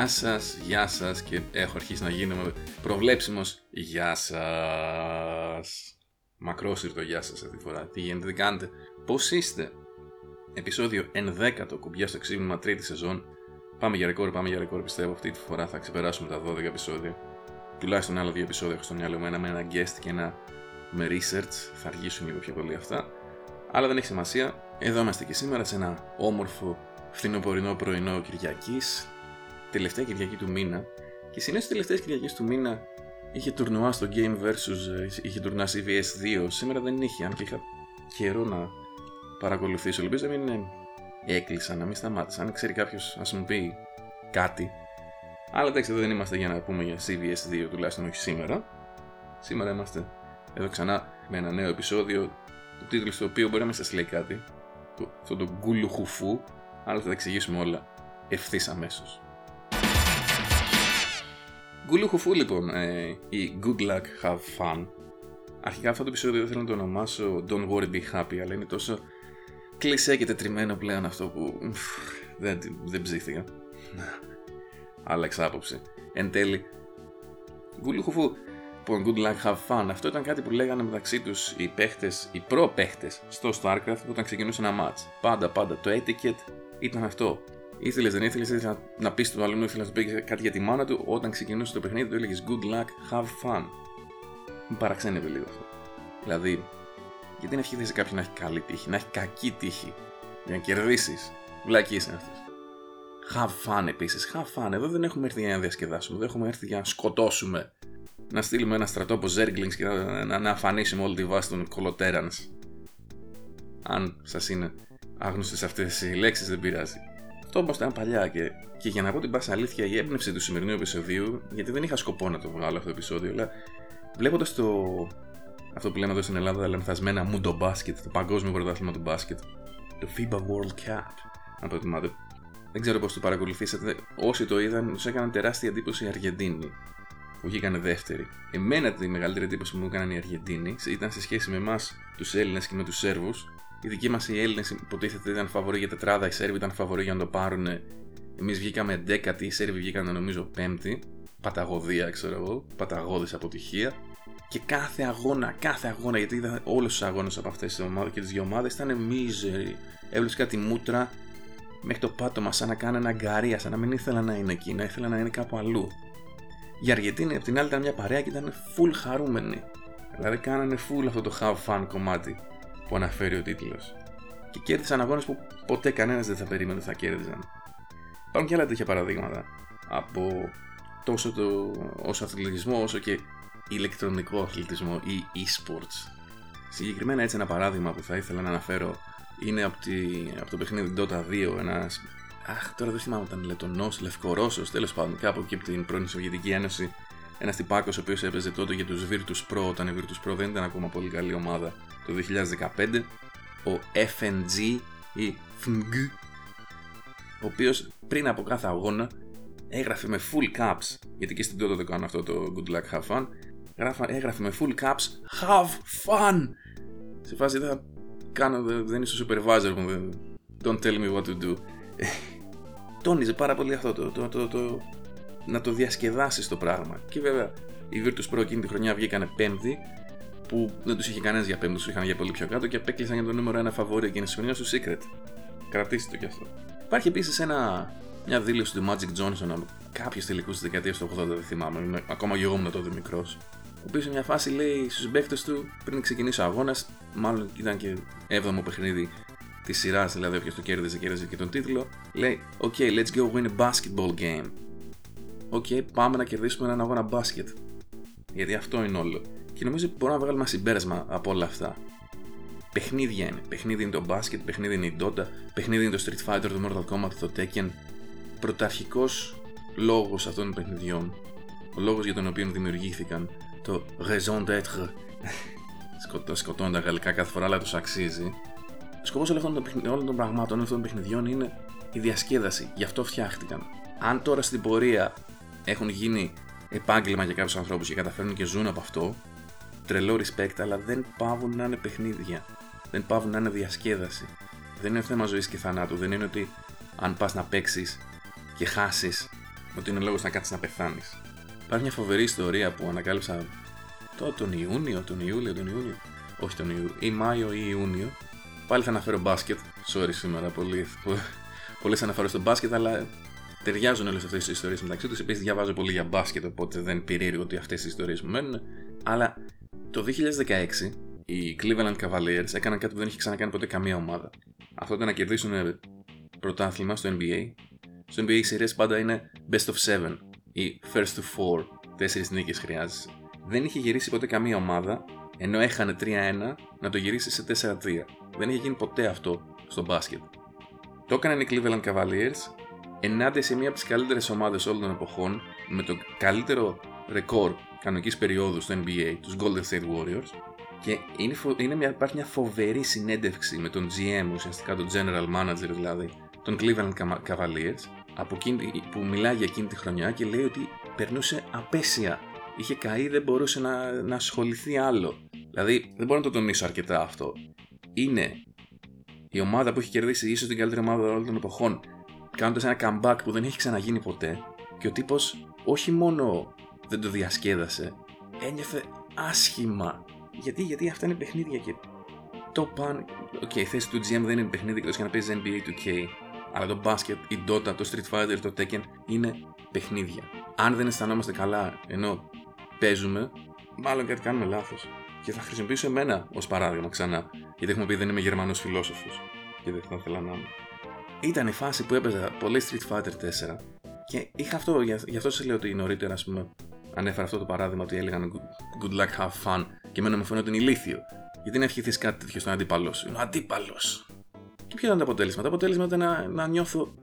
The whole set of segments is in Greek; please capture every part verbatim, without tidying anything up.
γεια σας, γεια σας και έχω αρχίσει να γίνομαι προβλέψιμος. Γεια σας. Μακρόσυρτο γεια σας αυτή τη φορά. Τι γίνεται, τι κάνετε, πώς είστε? Επεισόδιο ενδέκατο, Κουμπιά στο Ξύπνημα, τρίτη σεζόν. Πάμε για ρεκόρ, πάμε για ρεκόρ. Πιστεύω αυτή τη φορά θα ξεπεράσουμε τα δώδεκα επεισόδια. Τουλάχιστον άλλα δύο επεισόδια έχω στο μυαλό μου. Ένα με ένα guest και ένα με research. Θα αργήσουν λίγο πιο πολύ αυτά. Αλλά δεν έχει σημασία. Εδώ είμαστε και σήμερα σε ένα όμορφο φθινοπορεινό πρωινό Κυριακής. Τελευταία Κυριακή του μήνα. Και συνήθως τελευταίες Κυριακές του μήνα είχε τουρνουά στο Game versus. Είχε τουρνουά σι βι ες δύο. Σήμερα δεν είχε, αν και είχα καιρό να παρακολουθήσω. Ελπίζω να μην έκλεισα, να μην σταμάτησα. Αν ξέρει κάποιος, ας μου πει κάτι. Αλλά εντάξει, εδώ δεν είμαστε για να πούμε για σι βι ες δύο, τουλάχιστον όχι σήμερα. Σήμερα είμαστε εδώ ξανά με ένα νέο επεισόδιο. Το τίτλο στο οποίο μπορεί να μην σας λέει κάτι. Αυτό το γκουλουχουφού. Αλλά θα τα εξηγήσουμε όλα ευθύς αμέσως. Γκουλουχουφού λοιπόν, ε, η Good Luck Have Fun. Αρχικά αυτό το επεισόδιο δεν θέλω να το ονομάσω Don't Worry Be Happy, αλλά είναι τόσο κλισέ και τετριμένο πλέον αυτό που δεν, δεν ψήθηκα. Άλλαξα άποψη. Εν τέλει, γκουλουχουφού. Λοιπόν, Good Luck Have Fun. Αυτό ήταν κάτι που λέγανε μεταξύ τους οι παίχτες, οι προ-παίχτες στο Starcraft όταν ξεκινούσε ένα match. Πάντα, πάντα. Το etiquette ήταν αυτό. Ήθελες, δεν ήθελες, ήθελες να, να πεις του άλλου, ήθελες να του πεις κάτι για τη μάνα του. Όταν ξεκινούσε το παιχνίδι, του έλεγες Good Luck Have Fun. Μου παραξένευε λίγο αυτό. Δηλαδή, γιατί να ευχηθείς κάποιον να έχει καλή τύχη, να έχει κακή τύχη, για να κερδίσεις. Βλακίες είναι αυτές. Have fun επίσης. Have fun. Εδώ δεν έχουμε έρθει για να διασκεδάσουμε, δεν έχουμε έρθει για να σκοτώσουμε. Να στείλουμε ένα στρατόπο Zerglings και να, να, να αφανίσουμε όλη τη βάση των Κολοτέρανς. Αν σας είναι άγνωστες αυτές οι λέξεις, δεν πειράζει. Αυτό όμως ήταν παλιά και, και για να πω την πάσα αλήθεια, η έμπνευση του σημερινού επεισοδίου, γιατί δεν είχα σκοπό να το βγάλω αυτό το επεισόδιο, αλλά βλέποντας το. Αυτό που λέμε εδώ στην Ελλάδα, λανθασμένα μου το μπάσκετ, το παγκόσμιο πρωτάθλημα του μπάσκετ, το φίμπα World Cup, αν το θυμάται. Δεν ξέρω πώς το παρακολουθήσατε. Όσοι το είδαν, τους έκαναν τεράστια εντύπωση οι Αργεντίνοι. Που βγήκανε δεύτεροι. Εμένα τη μεγαλύτερη εντύπωση που μου έκαναν οι Αργεντίνοι ήταν σε σχέση με εμάς, τους Έλληνες και με τους Σέρβους. Οι δικοί μας οι Έλληνες υποτίθεται ήταν φαβοροί για τετράδα, οι Σέρβοι ήταν φαβοροί για να το πάρουν. Εμείς βγήκαμε δέκατοι, οι Σέρβοι βγήκαν νομίζω πέμπτη. Παταγωδία, ξέρω εγώ. Παταγώδης αποτυχία. Και κάθε αγώνα, κάθε αγώνα, γιατί είδα όλους τους αγώνες από αυτές τις ομάδες και τις δύο ομάδες ήταν μίζεροι. Έβλεπα τη μούτρα μέχρι το πάτωμα, σαν να κάνανε αγκαρία, σαν να μην ήθελα να είναι εκεί, να ήθελα να είναι κάπου αλλού. Οι Αργεντίνοι απ' την άλλη ήταν μια παρέα και ήταν full χαρούμενοι. Δηλαδή κάνανε full αυτό το have fun κομμάτι που αναφέρει ο τίτλος. Και κέρδισαν αγώνες που ποτέ κανένας δεν θα περίμενε θα κέρδιζαν. Υπάρχουν και άλλα τέτοια παραδείγματα. Από τόσο το όσο αθλητισμό όσο και ηλεκτρονικό αθλητισμό ή e-sports. Συγκεκριμένα έτσι ένα παράδειγμα που θα ήθελα να αναφέρω είναι από, τη, από το παιχνίδι Dota δύο, ένας. Αχ, τώρα δεν θυμάμαι, ήταν Λετωνός, Λευκορώσος, τέλος πάντων, κάπου εκεί από την πρώην Σοβιετική Ένωση. Ένας τυπάκος ο οποίος έπαιζε τότε για τους Virtus Pro, όταν η Virtus Pro δεν ήταν ακόμα πολύ καλή ομάδα, το δύο χιλιάδες δεκαπέντε. Ο εφ εν τζι ή F N G, ο οποίος πριν από κάθε αγώνα έγραφε με full caps, γιατί και στην τότε το κάνω αυτό το Good Luck Have Fun, έγραφε με full caps Have Fun! Σε φάση δεν, κάνω, δεν είσαι ο supervisor μου, don't tell me what to do. Τόνιζε πάρα πολύ αυτό το, το, το, το να το διασκεδάσεις το πράγμα. Και βέβαια οι Virtus Pro εκείνη τη χρονιά βγήκανε πέμπτη, που δεν τους είχε κανένας για πέμπτη, τους είχαν για πολύ πιο κάτω και απέκλεισαν για το νούμερο ένα φαβόρι εκείνης της χρονιάς στο Secret. Κρατήστε το κι αυτό. Υπάρχει επίσης ένα, μια δήλωση του Magic Johnson από κάποιους τελικούς της δεκαετίας του ογδόντα, δεν θυμάμαι, ακόμα και εγώ ήμουν τότε μικρός. Ο οποίος σε μια φάση λέει στους παίκτες του πριν ξεκινήσει ο αγώνας, μάλλον ήταν και έβδομο παιχνίδι τη σειρά, δηλαδή όποιος το κέρδιζε, κέρδιζε και τον τίτλο, λέει OK, let's go win a basketball game. OK, πάμε να κερδίσουμε έναν αγώνα μπάσκετ. Γιατί αυτό είναι όλο. Και νομίζω ότι μπορούμε να βγάλουμε ένα συμπέρασμα από όλα αυτά. Παιχνίδια είναι. Παιχνίδι είναι το μπάσκετ, παιχνίδι είναι η Dota, παιχνίδι είναι το Street Fighter, το Mortal Kombat, το Tekken. Πρωταρχικός λόγος αυτών των παιχνιδιών, ο λόγος για τον οποίο δημιουργήθηκαν, το raison d'être. Σκοτώνουν τα γαλλικά κάθε φορά, αλλά τους αξίζει. Ο σκοπός όλων, όλων των πραγμάτων, όλων των παιχνιδιών είναι η διασκέδαση. Γι' αυτό φτιάχτηκαν. Αν τώρα στην πορεία έχουν γίνει επάγγελμα για κάποιους ανθρώπους και καταφέρνουν και ζουν από αυτό, τρελό respect, αλλά δεν πάβουν να είναι παιχνίδια. Δεν πάβουν να είναι διασκέδαση. Δεν είναι θέμα ζωής και θανάτου. Δεν είναι ότι αν πας να παίξεις και χάσεις, ότι είναι λόγος να κάτσεις να πεθάνεις. Υπάρχει μια φοβερή ιστορία που ανακάλυψα το, τον Ιούνιο, τον Ιούλιο, τον Ιούνιο, όχι τον Ιούλιο, ή Μάιο ή Ιούνιο. Πάλι θα αναφέρω μπάσκετ, sorry σήμερα, πολύ, πολλές αναφορές στο μπάσκετ, αλλά ταιριάζουν όλες αυτές τις ιστορίες μεταξύ τους. Επίσης διαβάζω πολύ για μπάσκετ, οπότε δεν περίεργο ότι αυτές οι ιστορίες μου μένουν. Αλλά το δύο χιλιάδες δεκαέξι οι Cleveland Cavaliers έκαναν κάτι που δεν είχε ξανακάνει ποτέ καμία ομάδα. Αυτό ήταν να κερδίσουν πρωτάθλημα στο N B A. Στο N B A οι σειρές πάντα είναι best of seven ή first to four, τέσσερις νίκες χρειάζεσαι. Δεν είχε γυρίσει ποτέ καμία ομάδα, ενώ έχανε τρία ένα, να το γυρίσει σε τέσσερα τρία. Δεν είχε γίνει ποτέ αυτό στο μπάσκετ. Το έκαναν οι Cleveland Cavaliers ενάντια σε μία από τις καλύτερες ομάδες όλων των εποχών, με το καλύτερο ρεκόρ κανονικής περίοδου στο N B A, τους Golden State Warriors, και είναι φο... είναι μια... υπάρχει μια φοβερή συνέντευξη με τον G M, ουσιαστικά τον General Manager δηλαδή, τον Cleveland Cavaliers, από εκείνη... που μιλάει για εκείνη τη χρονιά και λέει ότι περνούσε απέσια. Είχε καεί, δεν μπορούσε να, να ασχοληθεί άλλο. Δηλαδή, δεν μπορώ να το τονίσω αρκετά αυτό. Είναι η ομάδα που έχει κερδίσει ίσως την καλύτερη ομάδα όλων των εποχών, κάνοντας ένα comeback που δεν έχει ξαναγίνει ποτέ, και ο τύπος όχι μόνο δεν το διασκέδασε, ένιωθε άσχημα. Γιατί, γιατί αυτά είναι παιχνίδια και το παν. Οκ, η θέση του G M δεν είναι παιχνίδι, εκτός για να παίζεις N B A two K, αλλά το μπάσκετ, η Dota, το Street Fighter, το Tekken είναι παιχνίδια. Αν δεν αισθανόμαστε καλά ενώ παίζουμε, μάλλον κάτι κάνουμε λάθος. Και θα χρησιμοποιήσω εμένα ως παράδειγμα ξανά, γιατί έχουμε πει δεν είμαι Γερμανός φιλόσοφος και δεν θα ήθελα να είμαι. Ήταν η φάση που έπαιζα πολλές Street Fighter four και είχα αυτό, γι' αυτό σας λέω ότι νωρίτερα, ας πούμε, ανέφερα αυτό το παράδειγμα ότι έλεγαν good luck, have fun, και εμένα μου φαινόταν ηλίθιο. Γιατί να ευχηθείς κάτι τέτοιο στον αντίπαλό σου? Είναι ο αντίπαλος. Και ποιο ήταν το αποτέλεσμα? Το αποτέλεσμα ήταν να, να νιώθω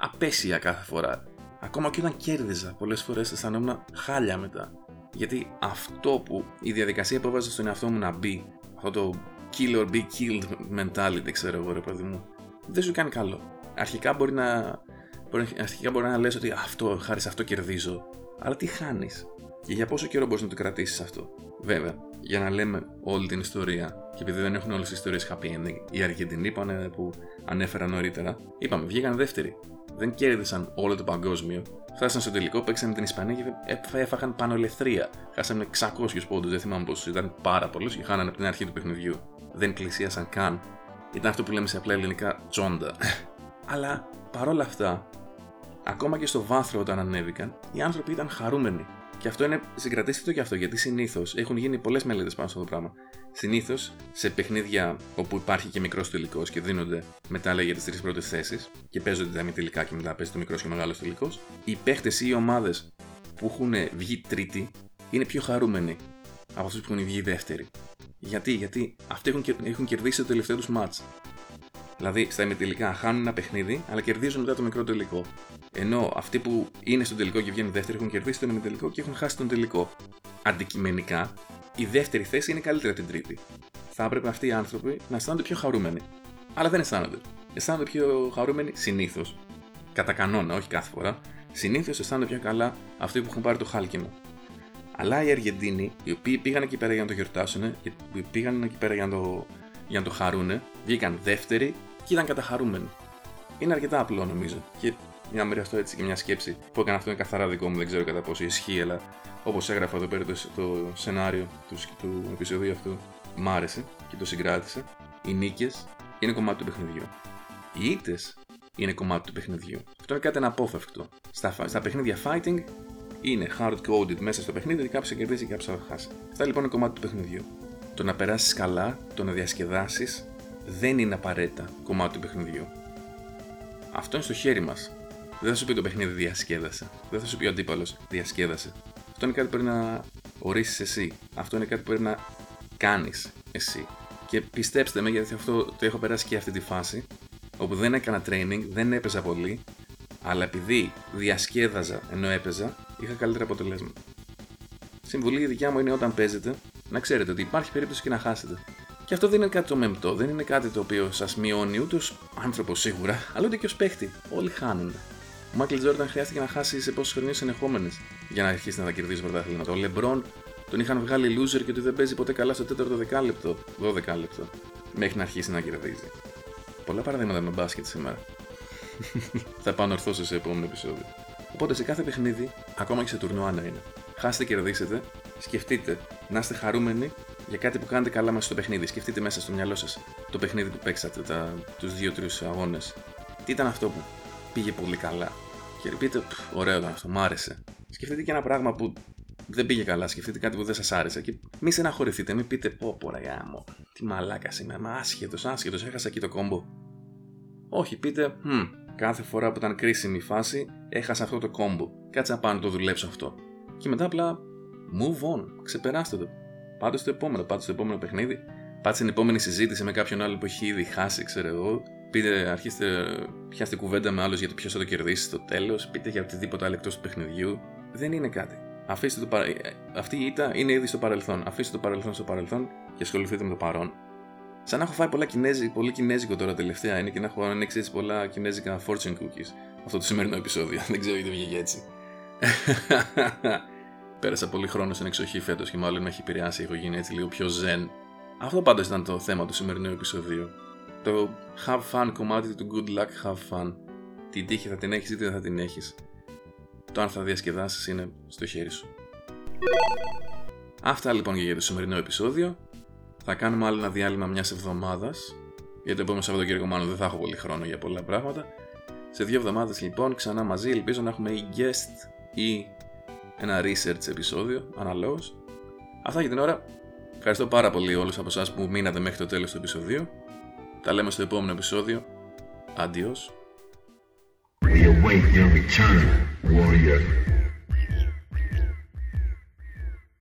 απέσια κάθε φορά. Ακόμα και όταν κέρδιζα, πολλές φορές αισθανόμουν χάλια μετά. Γιατί αυτό που η διαδικασία που έβαζα στον εαυτό μου να μπει, αυτό το kill or be killed mentality, ξέρω εγώ ρε παιδί μου, δεν σου κάνει καλό. Αρχικά μπορεί να, μπορεί, αρχικά μπορεί να λες ότι αυτό, χάρη σε αυτό κερδίζω, αλλά τι χάνεις? Και για πόσο καιρό μπορείς να το κρατήσεις αυτό? Βέβαια, για να λέμε όλη την ιστορία, και επειδή δεν έχουν όλες τις ιστορίες happy ending, οι Αργεντινοί είπανε, που ανέφερα νωρίτερα, είπαμε βγήκαν δεύτεροι. Δεν κέρδισαν όλο το παγκόσμιο. Φτάσαν στο τελικό, παίξαν την Ισπανία και έφαγαν πανολεθρία. Χάσανε εξακόσιους πόντους, δεν θυμάμαι πόσους, ήταν πάρα πολλούς και χάνανε από την αρχή του παιχνιδιού. Δεν πλησίασαν καν. Ήταν αυτό που λέμε σε απλά ελληνικά τσόντα. Αλλά παρόλα αυτά, ακόμα και στο βάθρο όταν ανέβηκαν, οι άνθρωποι ήταν χαρούμενοι. Και αυτό είναι, συγκρατήστε το και αυτό, γιατί συνήθως έχουν γίνει πολλές μελέτες πάνω σε αυτό το πράγμα. Συνήθως σε παιχνίδια όπου υπάρχει και μικρός τελικός και δίνονται μετάλλια για τις τρεις πρώτες θέσεις και παίζονται τα μη τελικά και μετά παίζεται ο μικρός και ο μεγάλος τελικός, οι παίχτες ή οι ομάδες που έχουν βγει τρίτη είναι πιο χαρούμενοι από αυτούς που έχουν βγει δεύτεροι. Γιατί, γιατί αυτοί έχουν, έχουν κερδίσει το τελευταίο τους match. Δηλαδή στα ημιτελικά χάνουν ένα παιχνίδι, αλλά κερδίζουν μετά το μικρό τελικό. Ενώ αυτοί που είναι στον τελικό και βγαίνουν δεύτεροι έχουν κερδίσει τον ημιτελικό και έχουν χάσει τον τελικό. Αντικειμενικά, η δεύτερη θέση είναι καλύτερα από την τρίτη. Θα έπρεπε αυτοί οι άνθρωποι να αισθάνονται πιο χαρούμενοι. Αλλά δεν αισθάνονται. Αισθάνονται πιο χαρούμενοι συνήθως. Κατά κανόνα, όχι κάθε φορά. Συνήθως αισθάνονται πιο καλά αυτοί που έχουν πάρει το χάλκινο. Αλλά οι Αργεντίνοι, οι οποίοι πήγαν εκεί πέρα για να το γιορτάσουν, οι οποίοι πήγαν εκεί πέρα για να το, για να το χαρούνε, βγήκαν δεύτεροι και ήταν καταχαρούμενοι. Είναι αρκετά απλό νομίζω. Και να μοιραστώ έτσι και μια σκέψη που έκανα, αυτό είναι καθαρά δικό μου, δεν ξέρω κατά πόσο ισχύει, αλλά όπως έγραφα εδώ πέρα το, το σενάριο του, του επεισοδίου αυτού, μ' άρεσε και το συγκράτησε. Οι νίκες είναι κομμάτι του παιχνιδιού. Οι ήττες είναι κομμάτι του παιχνιδιού. Αυτό είναι κάτι αναπόφευκτο. Στα, στα παιχνίδια fighting είναι hard-coded μέσα στο παιχνίδι ότι κάποιος θα κερδίσει και κάποιος θα χάσει. Αυτά λοιπόν είναι κομμάτι του παιχνιδιού. Το να περάσεις καλά, το να διασκεδάσεις, δεν είναι απαραίτητα κομμάτι του παιχνιδιού. Αυτό είναι στο χέρι μας. Δεν θα σου πει το παιχνίδι διασκέδασε. Δεν θα σου πει ο αντίπαλος διασκέδασε. Αυτό είναι κάτι που πρέπει να ορίσεις εσύ. Αυτό είναι κάτι που πρέπει να κάνεις εσύ. Και πιστέψτε με, γιατί αυτό το έχω περάσει και αυτή τη φάση, όπου δεν έκανα training, δεν έπαιζα πολύ, αλλά επειδή διασκέδαζα ενώ έπαιζα, είχα καλύτερα αποτελέσματα. Συμβουλή η δικιά μου είναι, όταν παίζετε, να ξέρετε ότι υπάρχει περίπτωση και να χάσετε. Και αυτό δεν είναι κάτι το μεμπτό, δεν είναι κάτι το οποίο σας μειώνει ούτε ως άνθρωπο σίγουρα, αλλά ούτε και ως παίχτη. Όλοι χάνουν. Ο Μάικλ Τζόρνταν χρειάστηκε να χάσει σε πόσες χρονιές συνεχόμενες για να αρχίσει να τα κερδίσει πρωταθλήματα. Ο Λεμπρόν τον είχαν βγάλει loser και ότι δεν παίζει ποτέ καλά στο τέταρτο δεκάλεπτο, δώδεκα λεπτό, μέχρι να αρχίσει να κερδίζει. Πολλά παραδείγματα με μπάσκετ σήμερα. Θα επανορθώσω σε επόμενο επεισόδιο. Οπότε σε κάθε παιχνίδι, ακόμα και σε τουρνουά να είναι, χάσετε, κερδίσετε, σκεφτείτε να είστε χαρούμενοι για κάτι που κάνετε καλά μέσα στο παιχνίδι. Σκεφτείτε μέσα στο μυαλό σας το παιχνίδι που παίξατε, τους δύο-τρεις αγώνες. Τι ήταν αυτό που πήγε πολύ καλά. Και πείτε, ωραίο ήταν αυτό, μ' άρεσε. Σκεφτείτε και ένα πράγμα που δεν πήγε καλά, σκεφτείτε κάτι που δεν σας άρεσε. Και μη στεναχωρηθείτε, μην πείτε, πω, πω, ρε γάμο, τι μαλάκα είμαι, μα άσχετος, άσχετος, έχασα εκεί το κόμπο. Όχι, πείτε, hm, κάθε φορά που ήταν κρίσιμη η φάση, έχασα αυτό το κόμπο. Κάτσε να πάω να το δουλέψω αυτό. Και μετά απλά move on, ξεπεράστε το. Πάτε στο επόμενο, πάτε στο επόμενο παιχνίδι. Πάτε στην επόμενη συζήτηση με κάποιον άλλο που έχει ήδη χάσει, ξέρω εγώ. Πείτε, αρχίστε, πιάστε κουβέντα με άλλους για το ποιος θα το κερδίσει στο τέλος. Πείτε για οτιδήποτε άλλο εκτός του παιχνιδιού. Δεν είναι κάτι. Αφήστε το παρα... Αυτή η ήττα είναι ήδη στο παρελθόν. Αφήστε το παρελθόν στο παρελθόν και ασχοληθείτε με το παρόν. Σαν να έχω φάει πολλά Κινέζι, πολύ Κινέζικο τώρα τελευταία είναι και να έχω ανοίξει έτσι πολλά Κινέζικα fortune cookies. Αυτό το σημερινό επεισόδιο. Δεν ξέρω γιατί βγήκε έτσι. Πέρασα πολύ χρόνο στην εξοχή φέτος και μάλλον με έχει επηρεάσει, έχω γίνει έτσι λίγο πιο zen. Αυτό πάντως ήταν το θέμα του σημερινού επεισοδίου. Το have fun κομμάτι του good luck, have fun. Την τύχη θα την έχεις ή δεν θα την έχεις. Το αν θα διασκεδάσεις είναι στο χέρι σου. Αυτά λοιπόν και για το σημερινό επεισόδιο. Θα κάνουμε άλλο ένα διάλειμμα μιας εβδομάδας. Για το επόμενο Σαββατοκύριακο μάλλον δεν θα έχω πολύ χρόνο για πολλά πράγματα. Σε δύο εβδομάδες λοιπόν ξανά μαζί, ελπίζω να έχουμε ή guest ή ένα research επεισόδιο, αναλόγως. Αυτά για την ώρα. Ευχαριστώ πάρα πολύ όλους από εσάς που μείνατε μέχρι το τέλος του επεισοδίου. Τα λέμε στο επόμενο επεισόδιο. Adios. We await your return, warrior.